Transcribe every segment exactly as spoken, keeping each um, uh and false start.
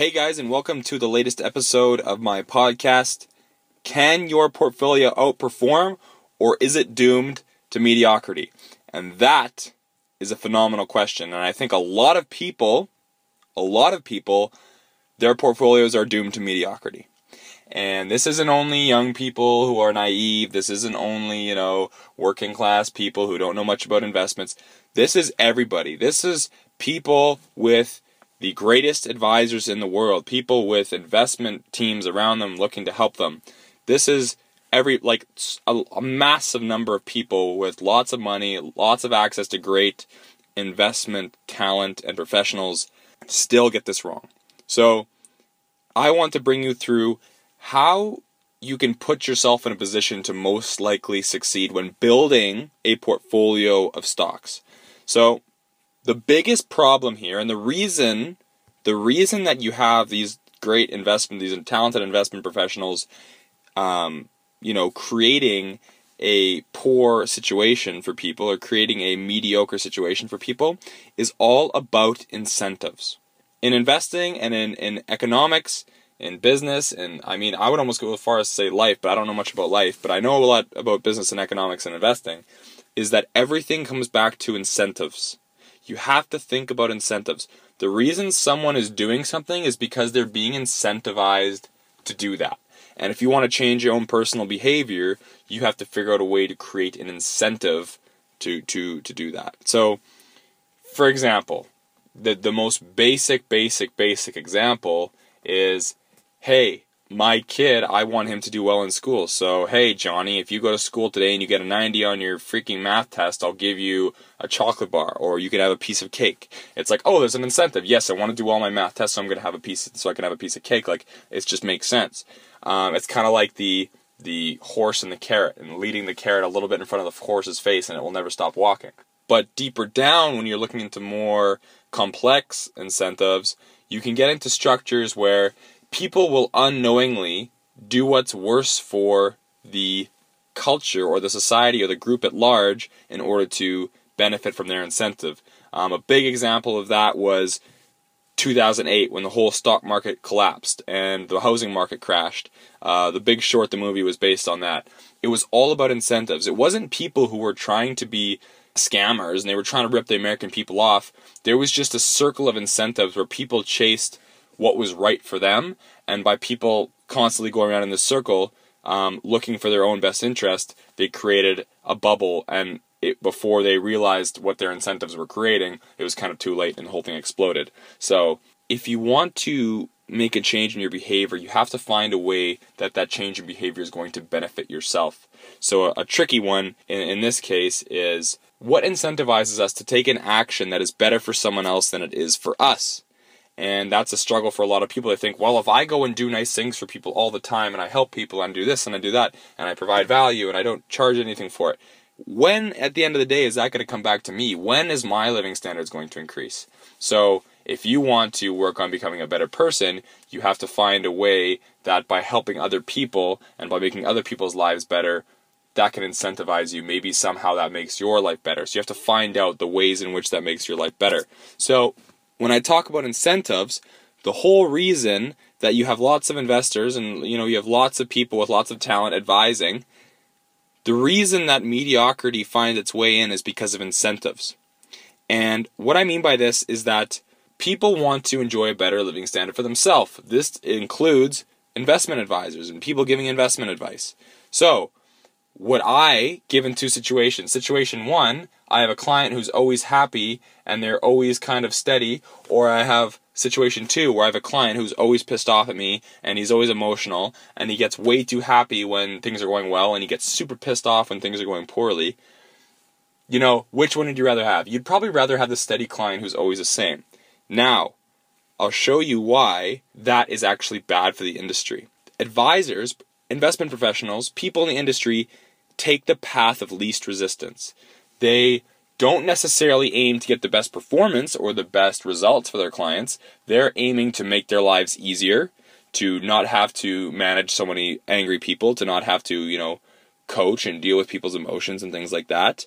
Hey guys, and welcome to the latest episode of my podcast. Can your portfolio outperform, or is it doomed to mediocrity? And that is a phenomenal question. And I think a lot of people, a lot of people, their portfolios are doomed to mediocrity. And this isn't only young people who are naive. This isn't only, you know, working class people who don't know much about investments. This is everybody. This is people with the greatest advisors in the world, people with investment teams around them looking to help them. This is every like a, a massive number of people with lots of money, lots of access to great investment talent and professionals still get this wrong. So I want to bring you through how you can put yourself in a position to most likely succeed when building a portfolio of stocks. So the biggest problem here, and the reason, the reason that you have these great investment, these talented investment professionals, um, you know, creating a poor situation for people or creating a mediocre situation for people, is all about incentives. In investing and in, in economics, in business, and I mean, I would almost go as far as to say life, but I don't know much about life, but I know a lot about business and economics and investing, is that everything comes back to incentives. You have to think about incentives. The reason someone is doing something is because they're being incentivized to do that. And if you want to change your own personal behavior, you have to figure out a way to create an incentive to to to do that. So, for example, the the most basic, basic, basic example is, hey, my kid, I want him to do well in school. So, hey, Johnny, if you go to school today and you get a ninety on your freaking math test, I'll give you a chocolate bar, or you can have a piece of cake. It's like, oh, there's an incentive. Yes, I want to do all my math tests, so I'm going to have a piece, so I can have a piece of cake. Like, it just makes sense. Um, it's kind of like the the horse and the carrot, and leading the carrot a little bit in front of the horse's face, and it will never stop walking. But deeper down, when you're looking into more complex incentives, you can get into structures where people will unknowingly do what's worse for the culture or the society or the group at large in order to benefit from their incentive. Um, a big example of that was two thousand eight, when the whole stock market collapsed and the housing market crashed. Uh, The Big Short, the movie, was based on that. It was all about incentives. It wasn't people who were trying to be scammers and they were trying to rip the American people off. There was just a circle of incentives where people chased what was right for them, and by people constantly going around in this circle, um, looking for their own best interest, they created a bubble, and it, before they realized what their incentives were creating, it was kind of too late, and the whole thing exploded. So if you want to make a change in your behavior, you have to find a way that that change in behavior is going to benefit yourself. So a, a tricky one in, in this case is, what incentivizes us to take an action that is better for someone else than it is for us? And that's a struggle for a lot of people. They think, well, if I go and do nice things for people all the time, and I help people, and do this, and I do that, and I provide value, and I don't charge anything for it, when, at the end of the day, is that going to come back to me? When is my living standards going to increase? So if you want to work on becoming a better person, you have to find a way that by helping other people, and by making other people's lives better, that can incentivize you. Maybe somehow that makes your life better. So you have to find out the ways in which that makes your life better. So when I talk about incentives, the whole reason that you have lots of investors and, you know, you have lots of people with lots of talent advising, the reason that mediocrity finds its way in is because of incentives. And what I mean by this is that people want to enjoy a better living standard for themselves. This includes investment advisors and people giving investment advice. So would I give in two situations? Situation one, I have a client who's always happy and they're always kind of steady, or I have situation two, where I have a client who's always pissed off at me and he's always emotional and he gets way too happy when things are going well and he gets super pissed off when things are going poorly. You know, which one would you rather have? You'd probably rather have the steady client who's always the same. Now, I'll show you why that is actually bad for the industry. Advisors, investment professionals, people in the industry take the path of least resistance. They don't necessarily aim to get the best performance or the best results for their clients. They're aiming to make their lives easier, to not have to manage so many angry people, to not have to, you know, coach and deal with people's emotions and things like that.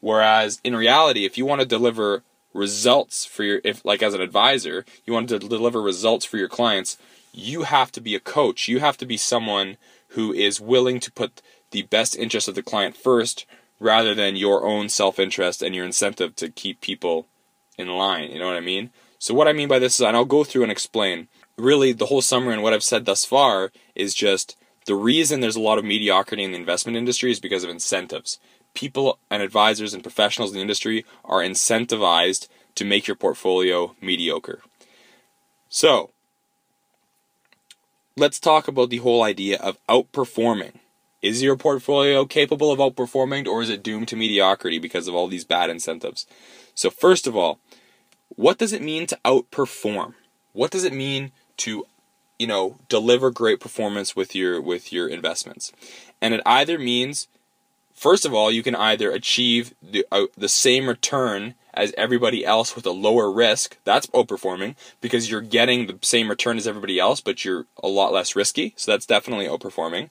Whereas in reality, if you want to deliver results for your, if like as an advisor, you want to deliver results for your clients, you have to be a coach. You have to be someone who is willing to put the best interest of the client first rather than your own self-interest and your incentive to keep people in line. You know what I mean? So what I mean by this is, and I'll go through and explain, really the whole summary and what I've said thus far is just the reason there's a lot of mediocrity in the investment industry is because of incentives. People and advisors and professionals in the industry are incentivized to make your portfolio mediocre. So let's talk about the whole idea of outperforming. Is your portfolio capable of outperforming, or is it doomed to mediocrity because of all these bad incentives? So first of all, what does it mean to outperform? What does it mean to, you know, deliver great performance with your with your investments? And it either means, first of all, you can either achieve the uh, the same return as everybody else with a lower risk. That's outperforming because you're getting the same return as everybody else, but you're a lot less risky. So that's definitely outperforming.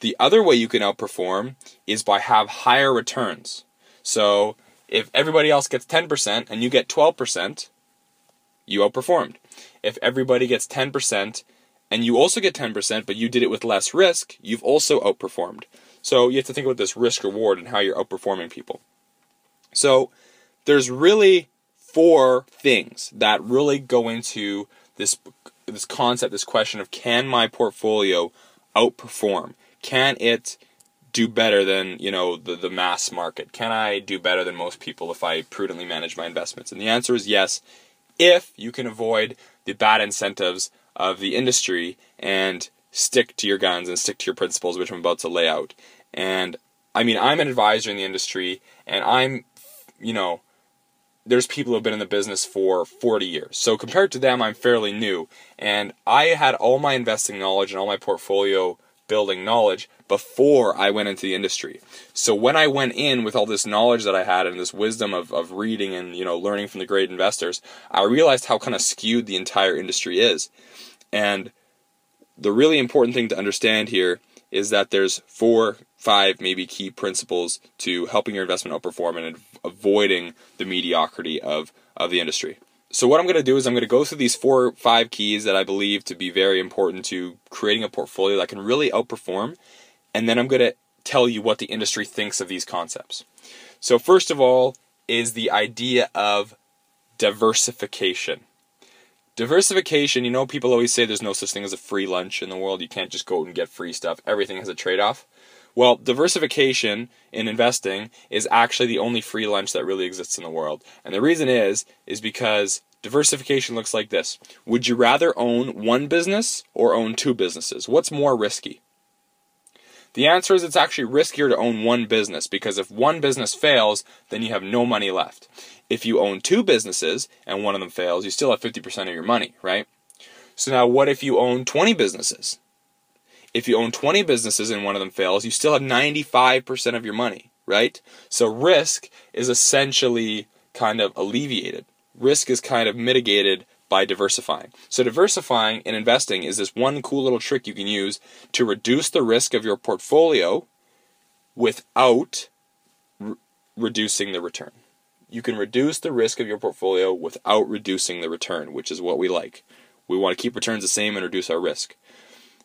The other way you can outperform is by have higher returns. So if everybody else gets ten percent and you get twelve percent, you outperformed. If everybody gets ten percent and you also get ten percent, but you did it with less risk, you've also outperformed. So you have to think about this risk reward and how you're outperforming people. So there's really four things that really go into this, this concept, this question of, can my portfolio outperform? Can it do better than, you know, the, the mass market? Can I do better than most people if I prudently manage my investments? And the answer is yes, if you can avoid the bad incentives of the industry and stick to your guns and stick to your principles, which I'm about to lay out. And I mean, I'm an advisor in the industry, and I'm, you know, there's people who have been in the business for forty years. So compared to them, I'm fairly new. And I had all my investing knowledge and all my portfolio building knowledge before I went into the industry. So when I went in with all this knowledge that I had and this wisdom of, of reading and, you know, learning from the great investors, I realized how kind of skewed the entire industry is. And the really important thing to understand here is that there's four, five maybe key principles to helping your investment outperform and avoiding the mediocrity of, of the industry. So what I'm going to do is I'm going to go through these four or five keys that I believe to be very important to creating a portfolio that can really outperform, and then I'm going to tell you what the industry thinks of these concepts. So first of all is the idea of diversification. Diversification, you know, people always say there's no such thing as a free lunch in the world. You can't just go out and get free stuff. Everything has a trade-off. Well, diversification in investing is actually the only free lunch that really exists in the world. And the reason is, is because diversification looks like this. Would you rather own one business or own two businesses? What's more risky? The answer is it's actually riskier to own one business, because if one business fails, then you have no money left. If you own two businesses and one of them fails, you still have fifty percent of your money, right? So now what if you own twenty businesses? If you own twenty businesses and one of them fails, you still have ninety-five percent of your money, right? So risk is essentially kind of alleviated. Risk is kind of mitigated by diversifying. So diversifying in investing is this one cool little trick you can use to reduce the risk of your portfolio without re- reducing the return. You can reduce the risk of your portfolio without reducing the return, which is what we like. We want to keep returns the same and reduce our risk.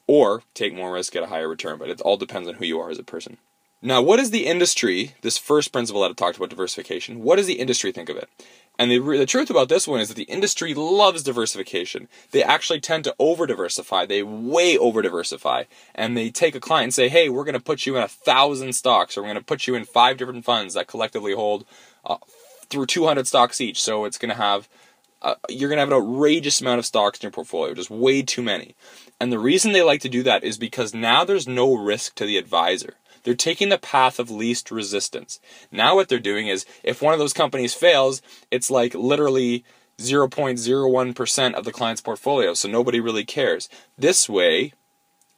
Or take more risk, get a higher return, but it all depends on who you are as a person. Now, what is the industry, this first principle that I talked about, diversification, what does the industry think of it? And the, the truth about this one is that the industry loves diversification. They actually tend to over-diversify. They way over-diversify. And they take a client and say, hey, we're going to put you in a thousand stocks, or we're going to put you in five different funds that collectively hold uh, through two hundred stocks each. So it's going to have Uh, you're going to have an outrageous amount of stocks in your portfolio, just way too many. And the reason they like to do that is because now there's no risk to the advisor. They're taking the path of least resistance. Now what they're doing is, if one of those companies fails, it's like literally zero point zero one percent of the client's portfolio, so nobody really cares. This way,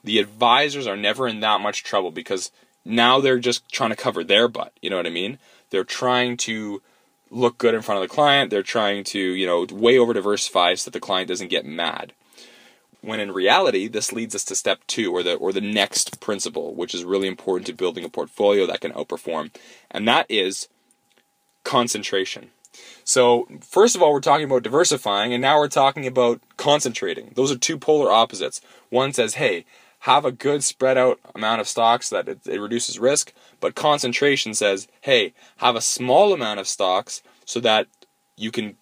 the advisors are never in that much trouble, because now they're just trying to cover their butt, you know what I mean? They're trying to look good in front of the client. They're trying to, you know, way over diversify so that the client doesn't get mad. When in reality, this leads us to step two, or the or the next principle, which is really important to building a portfolio that can outperform, and that is concentration. So first of all, we're talking about diversifying, and now we're talking about concentrating. Those are two polar opposites. One says, hey, have a good spread out amount of stocks so that it, it reduces risk, but concentration says, hey, have a small amount of stocks so that you can,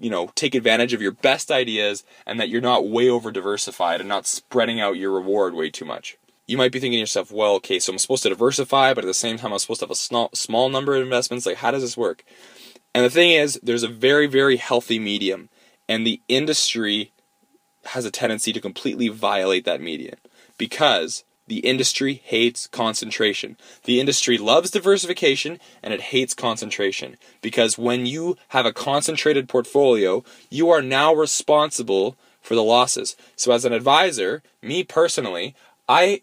you know, take advantage of your best ideas and that you're not way over diversified and not spreading out your reward way too much. You might be thinking to yourself, well, okay, so I'm supposed to diversify, but at the same time, I'm supposed to have a small number of investments. Like, how does this work? And the thing is, there's a very, very healthy medium, and the industry has a tendency to completely violate that medium because the industry hates concentration. The industry loves diversification, and it hates concentration because when you have a concentrated portfolio, you are now responsible for the losses. So as an advisor, me personally, I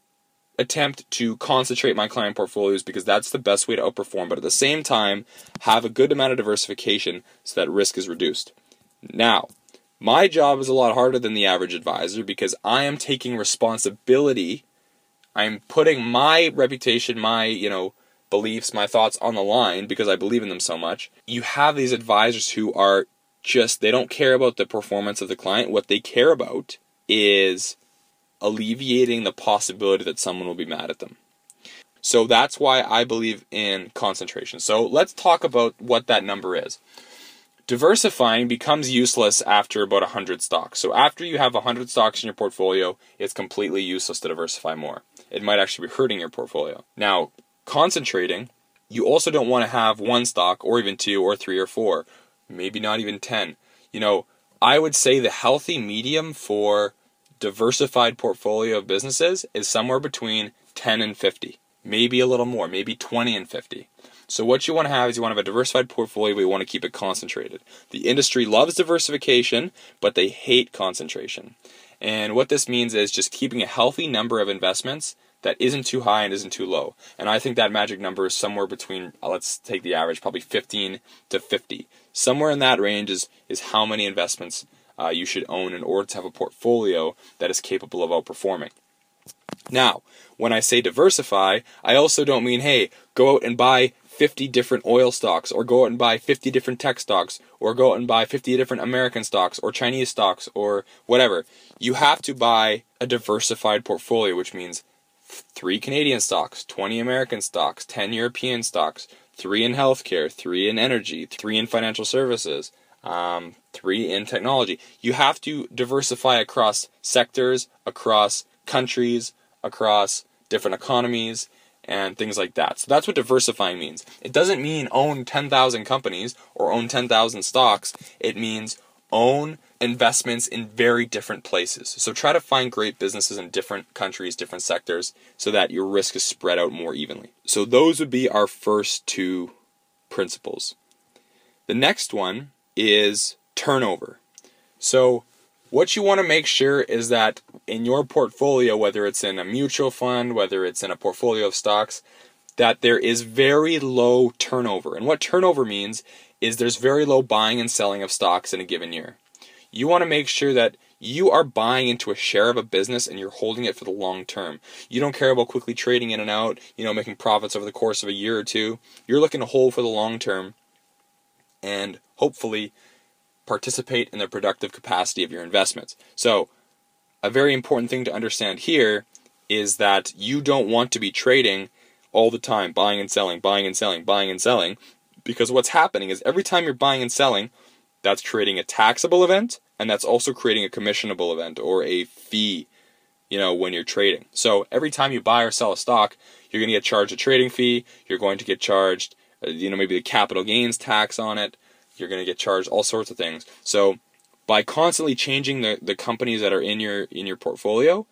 attempt to concentrate my client portfolios because that's the best way to outperform, but at the same time, have a good amount of diversification so that risk is reduced. Now, my job is a lot harder than the average advisor because I am taking responsibility. I'm putting my reputation, my, you know, beliefs, my thoughts on the line because I believe in them so much. You have these advisors who are just, they don't care about the performance of the client. What they care about is alleviating the possibility that someone will be mad at them. So that's why I believe in concentration. So let's talk about what that number is. Diversifying becomes useless after about one hundred stocks. So after you have one hundred stocks in your portfolio, it's completely useless to diversify more. It might actually be hurting your portfolio. Now, concentrating, you also don't want to have one stock or even two or three or four, maybe not even ten. You know, I would say the healthy medium for diversified portfolio of businesses is somewhere between ten and fifty, maybe a little more, maybe twenty and fifty. So what you want to have is you want to have a diversified portfolio, but you want to keep it concentrated. The industry loves diversification, but they hate concentration. And what this means is just keeping a healthy number of investments that isn't too high and isn't too low. And I think that magic number is somewhere between, let's take the average, probably fifteen to fifty. Somewhere in that range is, is how many investments Uh, you should own in order to have a portfolio that is capable of outperforming. Now, when I say diversify, I also don't mean, hey, go out and buy fifty different oil stocks, or go out and buy fifty different tech stocks, or go out and buy fifty different American stocks, or Chinese stocks, or whatever. You have to buy a diversified portfolio, which means three Canadian stocks, twenty American stocks, ten European stocks, three in healthcare, three in energy, three in financial services, Um, three in technology. You have to diversify across sectors, across countries, across different economies, and things like that. So that's what diversifying means. It doesn't mean own ten thousand companies or own ten thousand stocks. It means own investments in very different places. So try to find great businesses in different countries, different sectors, so that your risk is spread out more evenly. So those would be our first two principles. The next one is turnover. So what you want to make sure is that in your portfolio, whether it's in a mutual fund, whether it's in a portfolio of stocks, that there is very low turnover. And what turnover means is there's very low buying and selling of stocks in a given year. You want to make sure that you are buying into a share of a business and you're holding it for the long term. You don't care about quickly trading in and out, you know, making profits over the course of a year or two. You're looking to hold for the long term and hopefully participate in the productive capacity of your investments. So a very important thing to understand here is that you don't want to be trading all the time, buying and selling, buying and selling, buying and selling, because what's happening is every time you're buying and selling, that's creating a taxable event, and that's also creating a commissionable event or a fee, you know, when you're trading. So every time you buy or sell a stock, you're going to get charged a trading fee, you're going to get charged, you know, maybe the capital gains tax on it, you're going to get charged all sorts of things. So by constantly changing the, the companies that are in your in your portfolio,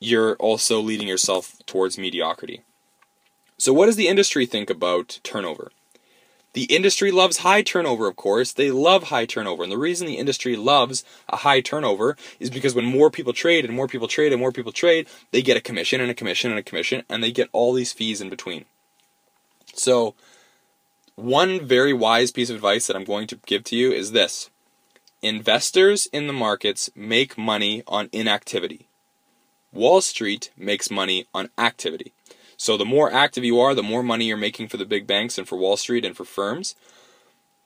you're also leading yourself towards mediocrity. So what does the industry think about turnover? The industry loves high turnover, of course. They love high turnover. And the reason the industry loves a high turnover is because when more people trade and more people trade and more people trade, they get a commission and a commission and a commission, and they get all these fees in between. So one very wise piece of advice that I'm going to give to you is this. Investors in the markets make money on inactivity. Wall Street makes money on activity. So the more active you are, the more money you're making for the big banks and for Wall Street and for firms.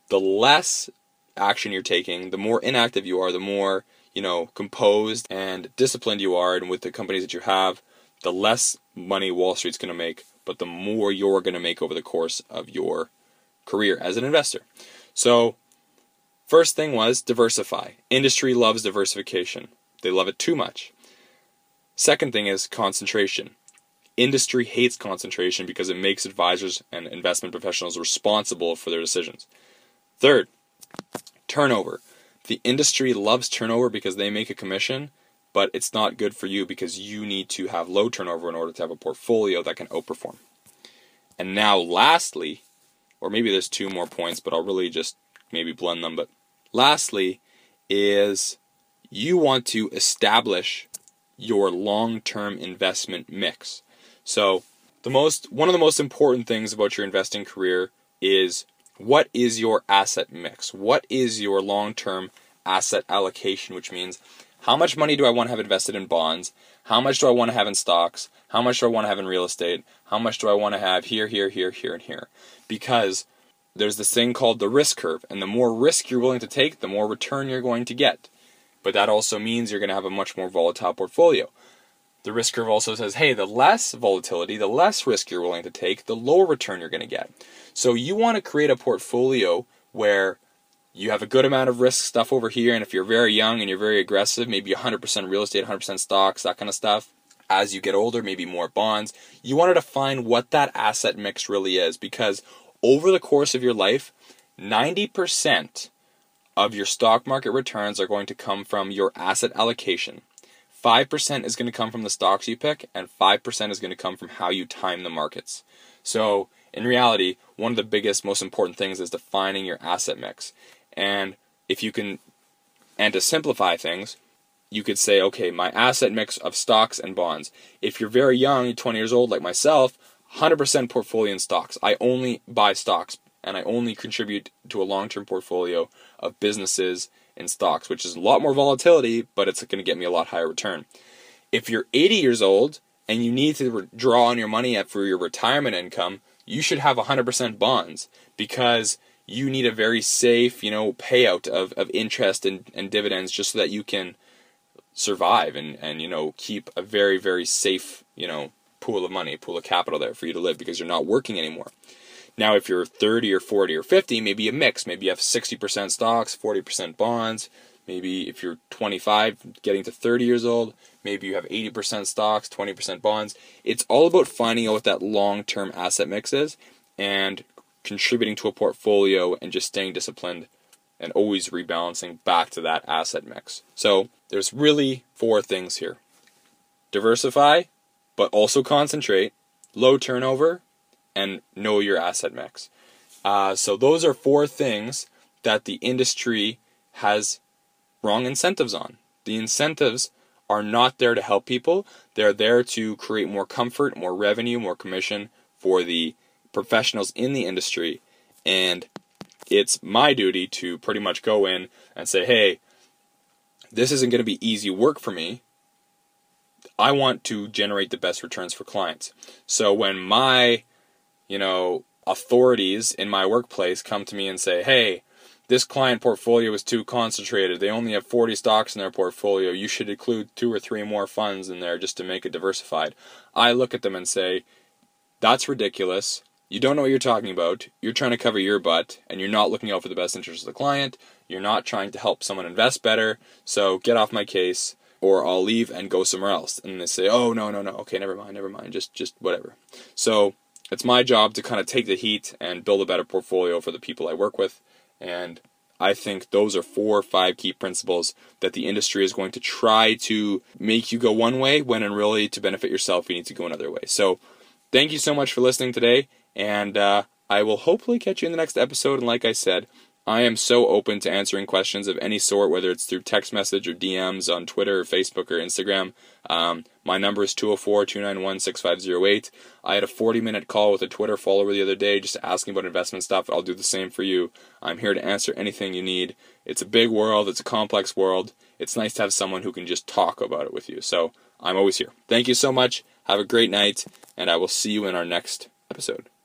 the less action you're taking, the more inactive you are, the more, you know, composed and disciplined you are, and with the companies that you have, the less money Wall Street's going to make, but the more you're going to make over the course of your career as an investor. So first thing was diversify. Industry loves diversification. They love it too much. Second thing is concentration. Industry hates concentration because it makes advisors and investment professionals responsible for their decisions. Third, turnover. The industry loves turnover because they make a commission, but it's not good for you because you need to have low turnover in order to have a portfolio that can outperform. And now lastly, or maybe there's two more points, but I'll really just maybe blend them. But lastly is you want to establish your long-term investment mix. So the most one of the most important things about your investing career is what is your asset mix? What is your long-term asset allocation, which means how much money do I want to have invested in bonds? How much do I want to have in stocks? How much do I want to have in real estate? How much do I want to have here, here, here, here, and here? Because there's this thing called the risk curve, and the more risk you're willing to take, the more return you're going to get. But that also means you're going to have a much more volatile portfolio. The risk curve also says, hey, the less volatility, the less risk you're willing to take, the lower return you're going to get. So you want to create a portfolio where you have a good amount of risk stuff over here, and if you're very young and you're very aggressive, maybe one hundred percent real estate, one hundred percent stocks, that kind of stuff. As you get older, maybe more bonds. You want to define what that asset mix really is, because over the course of your life, ninety percent of your stock market returns are going to come from your asset allocation. five percent is going to come from the stocks you pick, and five percent is going to come from how you time the markets. So in reality, one of the biggest, most important things is defining your asset mix. And if you can, and to simplify things, you could say, okay, my asset mix of stocks and bonds. If you're very young, twenty years old like myself, one hundred percent portfolio in stocks. I only buy stocks, and I only contribute to a long-term portfolio of businesses in stocks, which is a lot more volatility, but it's going to get me a lot higher return. If you're eighty years old and you need to re- draw on your money for your retirement income, you should have one hundred percent bonds, because you need a very safe, you know, payout of, of interest and, and dividends just so that you can survive and, and, you know, keep a very, very safe, you know, pool of money, pool of capital there for you to live, because you're not working anymore. Now, if you're thirty or forty or fifty, maybe a mix. Maybe you have sixty percent stocks, forty percent bonds. Maybe if you're twenty-five, getting to thirty years old, maybe you have eighty percent stocks, twenty percent bonds. It's all about finding out what that long-term asset mix is and contributing to a portfolio and just staying disciplined and always rebalancing back to that asset mix. So there's really four things here. Diversify, but also concentrate, low turnover, and know your asset mix. Uh, so those are four things that the industry has wrong incentives on. The incentives are not there to help people. They're there to create more comfort, more revenue, more commission for the professionals in the industry. And it's my duty to pretty much go in and say, hey, this isn't going to be easy work for me. I want to generate the best returns for clients. So when my you know, authorities in my workplace come to me and say, hey, this client portfolio is too concentrated. They only have forty stocks in their portfolio. You should include two or three more funds in there just to make it diversified. I look at them and say, that's ridiculous. You don't know what you're talking about. You're trying to cover your butt, and you're not looking out for the best interest of the client. You're not trying to help someone invest better. So get off my case, or I'll leave and go somewhere else. And they say, oh, no, no, no. Okay, never mind, never mind. Just, just whatever. So it's my job to kind of take the heat and build a better portfolio for the people I work with. And I think those are four or five key principles that the industry is going to try to make you go one way, when in really to benefit yourself, you need to go another way. So thank you so much for listening today. And uh, I will hopefully catch you in the next episode. And like I said, I am so open to answering questions of any sort, whether it's through text message or D Ms on Twitter or Facebook or Instagram. Um, my number is two oh four, two nine one, six five oh eight. I had a forty-minute call with a Twitter follower the other day just asking about investment stuff. I'll do the same for you. I'm here to answer anything you need. It's a big world. It's a complex world. It's nice to have someone who can just talk about it with you. So I'm always here. Thank you so much. Have a great night, and I will see you in our next episode.